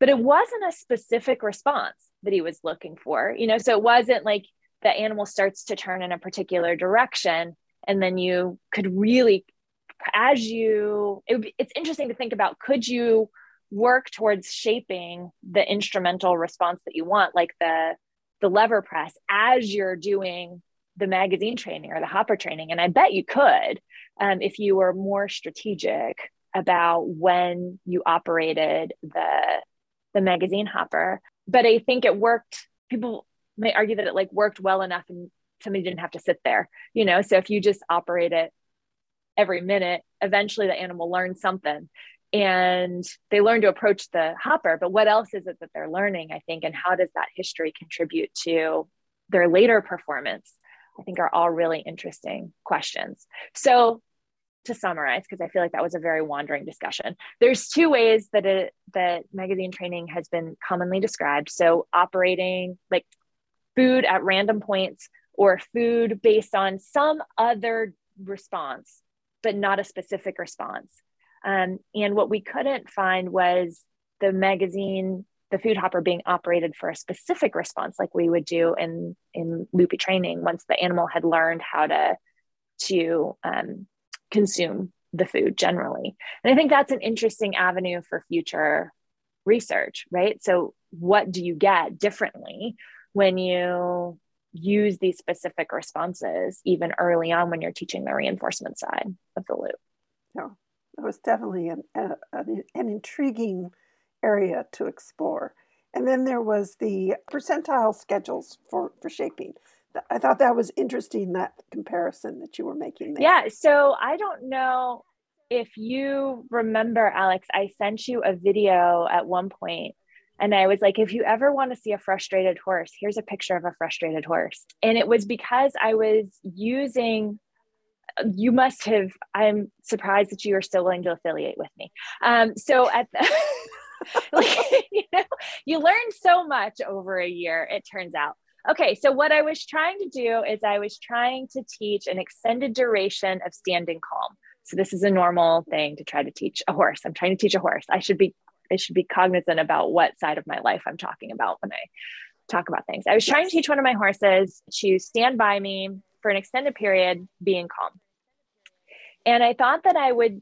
But it wasn't a specific response that he was looking for, you know. So it wasn't like the animal starts to turn in a particular direction, and then you could really, it's interesting to think about, could you work towards shaping the instrumental response that you want, like the lever press, as you're doing the magazine training or the hopper training? And I bet you could, if you were more strategic about when you operated the magazine hopper. But I think it worked. People may argue that it like worked well enough and somebody didn't have to sit there, you know? So if you just operate it every minute, eventually the animal learns something, and they learn to approach the hopper. But what else is it that they're learning, I think, and how does that history contribute to their later performance, I think, are all really interesting questions. So to summarize, because I feel like that was a very wandering discussion, there's two ways that that magazine training has been commonly described. So operating like food at random points, or food based on some other response, but not a specific response. And what we couldn't find was the food hopper being operated for a specific response, like we would do in loopy training, once the animal had learned how to consume the food generally. And I think that's an interesting avenue for future research, right? So what do you get differently when you use these specific responses, even early on when you're teaching the reinforcement side of the loop? No, that was definitely an intriguing area to explore. And then there was the percentile schedules for shaping. I thought that was interesting, that comparison that you were making there. Yeah, so I don't know if you remember, Alex, I sent you a video at one point, and I was like, if you ever want to see a frustrated horse, here's a picture of a frustrated horse. And it was because I was using, I'm surprised that you are still willing to affiliate with me. So at the... like, you know, you learn so much over a year, it turns out. Okay, so what I was trying to do is I was trying to teach an extended duration of standing calm. So this is a normal thing to try to teach a horse. I'm trying to teach a horse. I should be cognizant about what side of my life I'm talking about when I talk about things. I was trying to teach one of my horses to stand by me for an extended period, being calm. And I thought that I would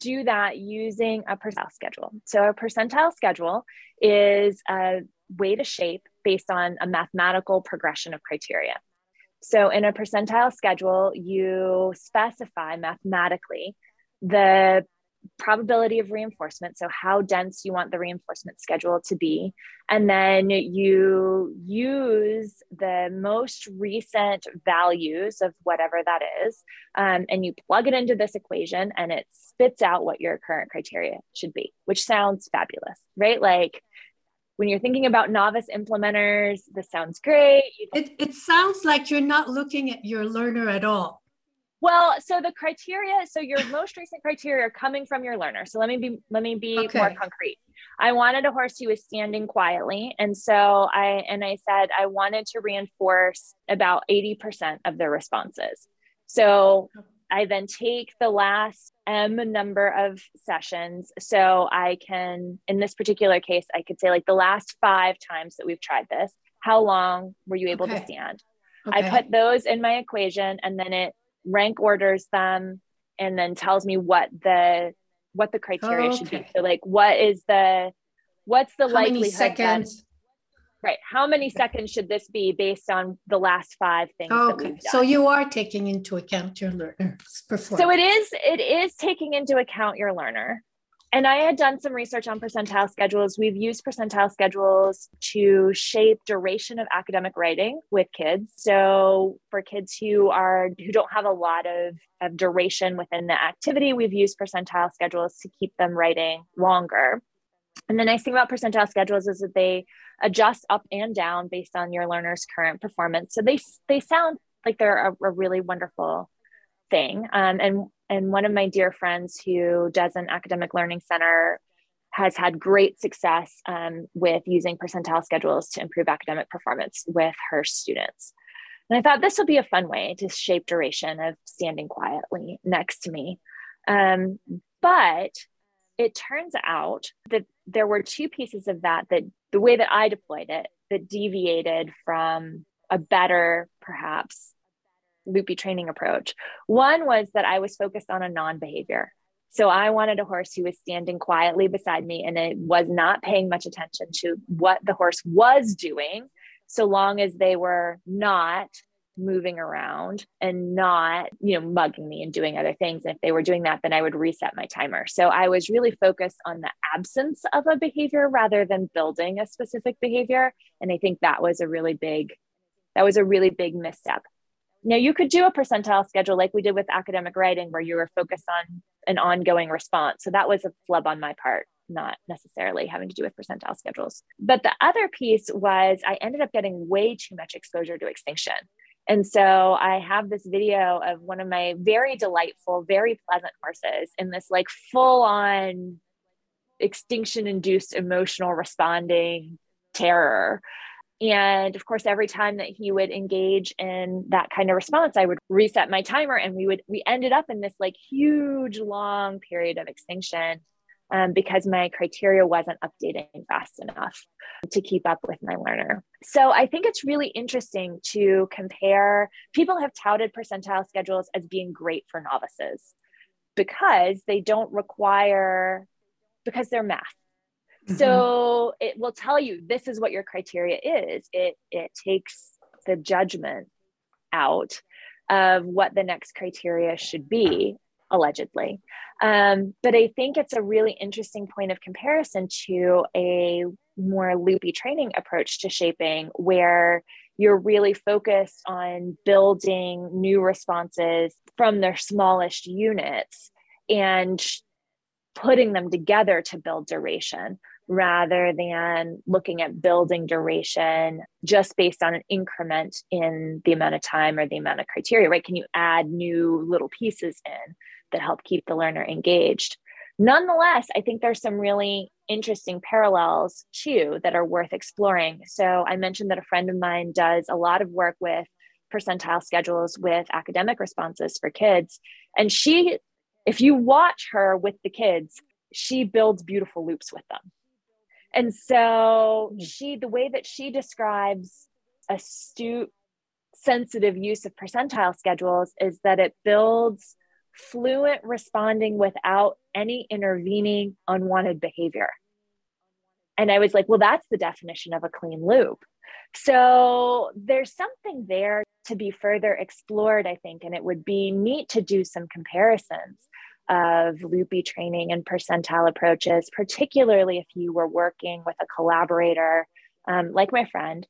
do that using a percentile schedule. So a percentile schedule is a way to shape based on a mathematical progression of criteria. So in a percentile schedule, you specify mathematically the probability of reinforcement. So how dense you want the reinforcement schedule to be. And then you use the most recent values of whatever that is, and you plug it into this equation and it spits out what your current criteria should be, which sounds fabulous, right? Like when you're thinking about novice implementers, this sounds great. It sounds like you're not looking at your learner at all. Well, so the criteria, so your most recent criteria are coming from your learner. So let me be okay. More concrete. I wanted a horse who was standing quietly. And so I said, I wanted to reinforce about 80% of their responses. So I then take the last number of sessions. So I can, in this particular case, I could say like the last 5 times that we've tried this, how long were you able okay. to stand? Okay. I put those in my equation and then it rank orders them and then tells me what the criteria should be. So like, what's the likelihood seconds? That, right. How many seconds should this be based on the last 5 things? That we've done? So you are taking into account your learner's performance. So it is taking into account your learner. And I had done some research on percentile schedules. We've used percentile schedules to shape duration of academic writing with kids. So for kids who don't have a lot of duration within the activity, we've used percentile schedules to keep them writing longer. And the nice thing about percentile schedules is that they adjust up and down based on your learner's current performance. So they sound like they're a really wonderful thing. And one of my dear friends who does an academic learning center has had great success with using percentile schedules to improve academic performance with her students. And I thought this would be a fun way to shape duration of standing quietly next to me. But it turns out that there were 2 pieces of that the way that I deployed it, that deviated from a better, perhaps, loopy training approach. One was that I was focused on a non-behavior. So I wanted a horse who was standing quietly beside me and it was not paying much attention to what the horse was doing, so long as they were not moving around and not, mugging me and doing other things. And if they were doing that, then I would reset my timer. So I was really focused on the absence of a behavior rather than building a specific behavior. And I think that was a really big misstep. Now you could do a percentile schedule like we did with academic writing where you were focused on an ongoing response. So that was a flub on my part, not necessarily having to do with percentile schedules. But the other piece was I ended up getting way too much exposure to extinction. And so I have this video of one of my very delightful, very pleasant horses in this like full on extinction induced emotional responding terror. And of course, every time that he would engage in that kind of response, I would reset my timer and we ended up in this like huge long period of extinction because my criteria wasn't updating fast enough to keep up with my learner. So I think it's really interesting to compare. People have touted percentile schedules as being great for novices because they don't require, because they're math. So it will tell you this is what your criteria is. It takes the judgment out of what the next criteria should be, allegedly. But I think it's a really interesting point of comparison to a more loopy training approach to shaping where you're really focused on building new responses from their smallest units and putting them together to build duration rather than looking at building duration just based on an increment in the amount of time or the amount of criteria, right? Can you add new little pieces in that help keep the learner engaged? Nonetheless, I think there's some really interesting parallels too that are worth exploring. So I mentioned that a friend of mine does a lot of work with percentile schedules with academic responses for kids. And if you watch her with the kids, she builds beautiful loops with them. And so the way that she describes astute, sensitive use of percentile schedules is that it builds fluent responding without any intervening unwanted behavior. And I was like, well, that's the definition of a clean loop. So there's something there to be further explored, I think, and it would be neat to do some comparisons of loopy training and percentile approaches, particularly if you were working with a collaborator like my friend,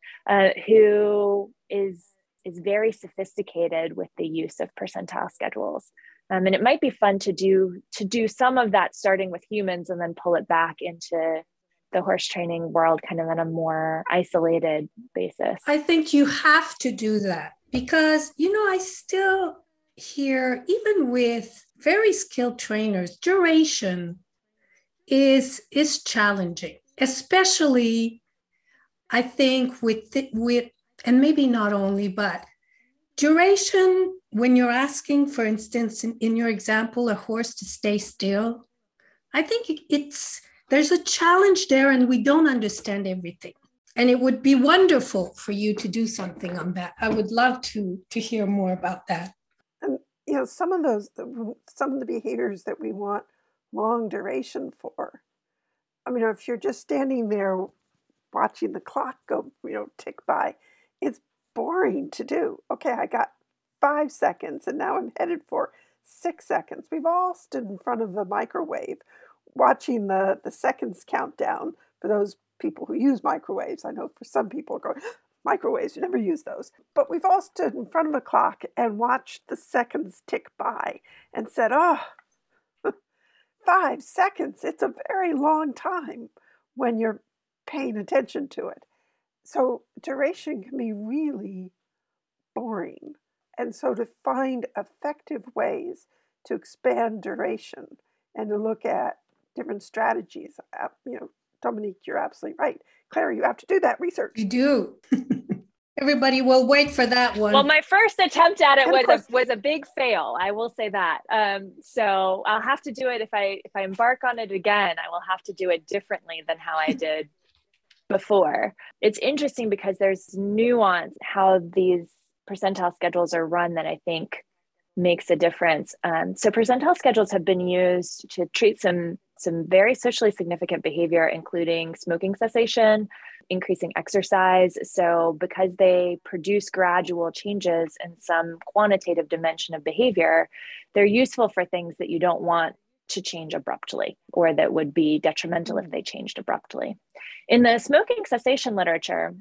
who is very sophisticated with the use of percentile schedules. And it might be fun to do some of that, starting with humans, and then pull it back into the horse training world, kind of on a more isolated basis. I think you have to do that because, you know, I still hear, even with very skilled trainers, duration is challenging, especially, I think, with and maybe not only, but duration, when you're asking, for instance, in your example, a horse to stay still, I think there's a challenge there, and we don't understand everything. And it would be wonderful for you to do something on that. I would love to hear more about that. And you know, some of the behaviors that we want long duration for. I mean, if you're just standing there watching the clock go, you know, tick by, it's boring to do. Okay, I got 5 seconds and now I'm headed for 6 seconds. We've all stood in front of the microwave watching the seconds countdown. For those people who use microwaves, I know for some people going, microwaves, you never use those. But we've all stood in front of a clock and watched the seconds tick by and said, oh, 5 seconds, it's a very long time when you're paying attention to it. So duration can be really boring. And so to find effective ways to expand duration and to look at different strategies, you know, Dominique, you're absolutely right. Claire, you have to do that research. You do. Everybody will wait for that one. Well, my first attempt at it was a big fail. I will say that. So I'll have to do it if I embark on it again. I will have to do it differently than how I did before. It's interesting because there's nuance how these percentile schedules are run that I think makes a difference. So percentile schedules have been used to treat some very socially significant behavior, including smoking cessation, increasing exercise. So because they produce gradual changes in some quantitative dimension of behavior, they're useful for things that you don't want to change abruptly, or that would be detrimental if they changed abruptly. In the smoking cessation literature,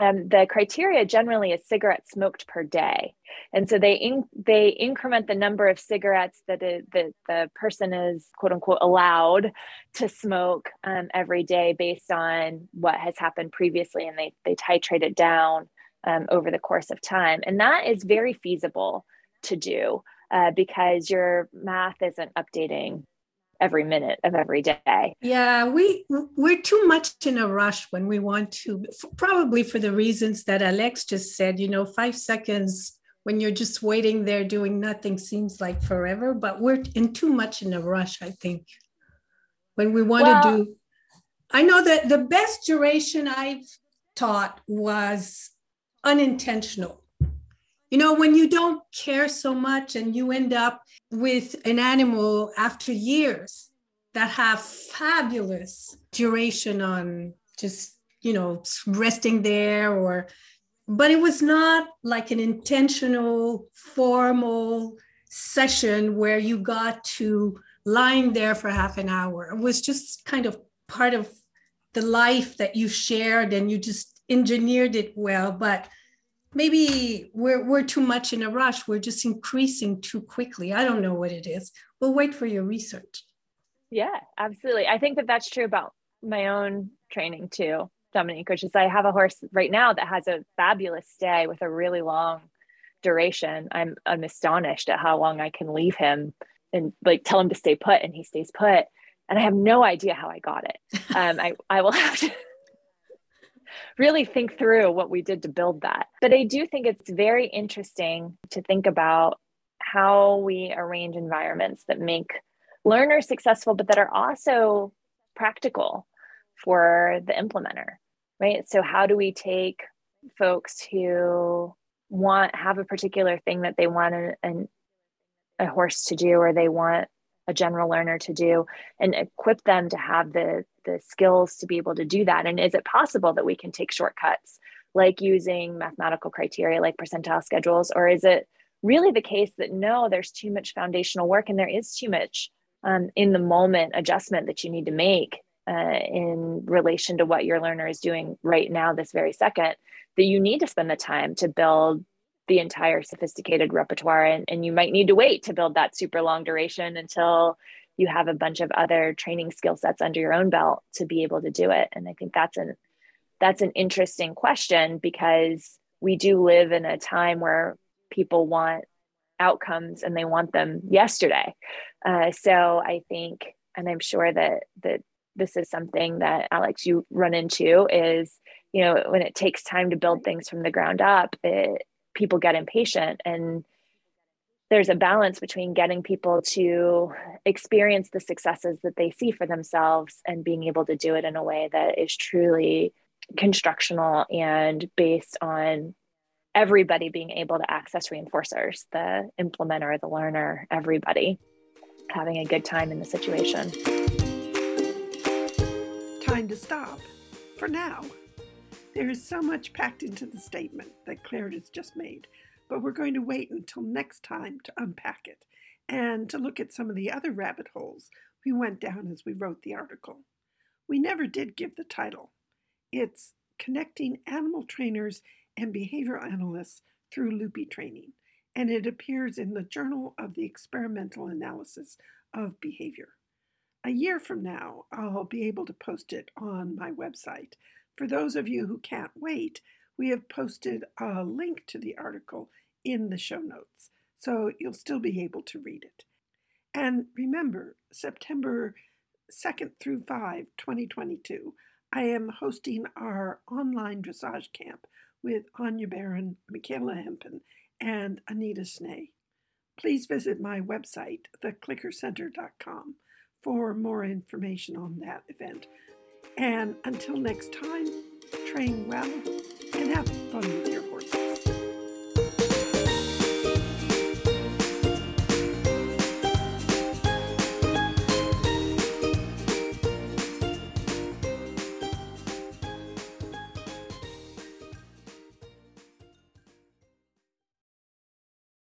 the criteria generally is cigarettes smoked per day. And so they increment the number of cigarettes that the person is, quote unquote, allowed to smoke every day based on what has happened previously. And they titrate it down over the course of time. And that is very feasible to do because your math isn't updating every minute of every day. Yeah, we're too much in a rush when we want to, probably for the reasons that Alex just said, you know, 5 seconds when you're just waiting there doing nothing seems like forever, but we're in too much in a rush, I think, when we want to do. I know that the best duration I've taught was unintentional. You know, when you don't care so much and you end up with an animal after years that have fabulous duration on just, you know, resting there, or, but it was not like an intentional, formal session where you got to lying there for half an hour. It was just kind of part of the life that you shared and you just engineered it well, but maybe we're too much in a rush. We're just increasing too quickly. I don't know what it is. We'll wait for your research. Yeah, absolutely. I think that's true about my own training too, Dominique, which is I have a horse right now that has a fabulous stay with a really long duration. I'm astonished at how long I can leave him and like tell him to stay put and he stays put. And I have no idea how I got it. I will have to really think through what we did to build that. But I do think it's very interesting to think about how we arrange environments that make learners successful, but that are also practical for the implementer, right? So how do we take folks who have a particular thing that they want a horse to do, or they want a general learner to do, and equip them to have the skills to be able to do that? And is it possible that we can take shortcuts, like using mathematical criteria, like percentile schedules, or is it really the case that no, there's too much foundational work and there is too much in the moment adjustment that you need to make in relation to what your learner is doing right now, this very second, that you need to spend the time to build the entire sophisticated repertoire. And you might need to wait to build that super long duration until you have a bunch of other training skill sets under your own belt to be able to do it. And I think that's an interesting question, because we do live in a time where people want outcomes and they want them yesterday. So I think, and I'm sure that this is something that Alex, you run into is, you know, when it takes time to build things from the ground up, people get impatient, and there's a balance between getting people to experience the successes that they see for themselves and being able to do it in a way that is truly constructional and based on everybody being able to access reinforcers, the implementer, the learner, everybody having a good time in the situation. Time to stop for now. There is so much packed into the statement that Claire has just made, but we're going to wait until next time to unpack it and to look at some of the other rabbit holes we went down as we wrote the article. We never did give the title. It's Connecting Animal Trainers and Behavioral Analysts Through Loopy Training, and it appears in the Journal of the Experimental Analysis of Behavior. A year from now, I'll be able to post it on my website. For those of you who can't wait, we have posted a link to the article in the show notes, so you'll still be able to read it. And remember, September 2nd through 5, 2022, I am hosting our online dressage camp with Anya Barron, Michaela Hempen, and Anita Snay. Please visit my website, theclickercenter.com, for more information on that event. And until next time, train well and have fun with your horses.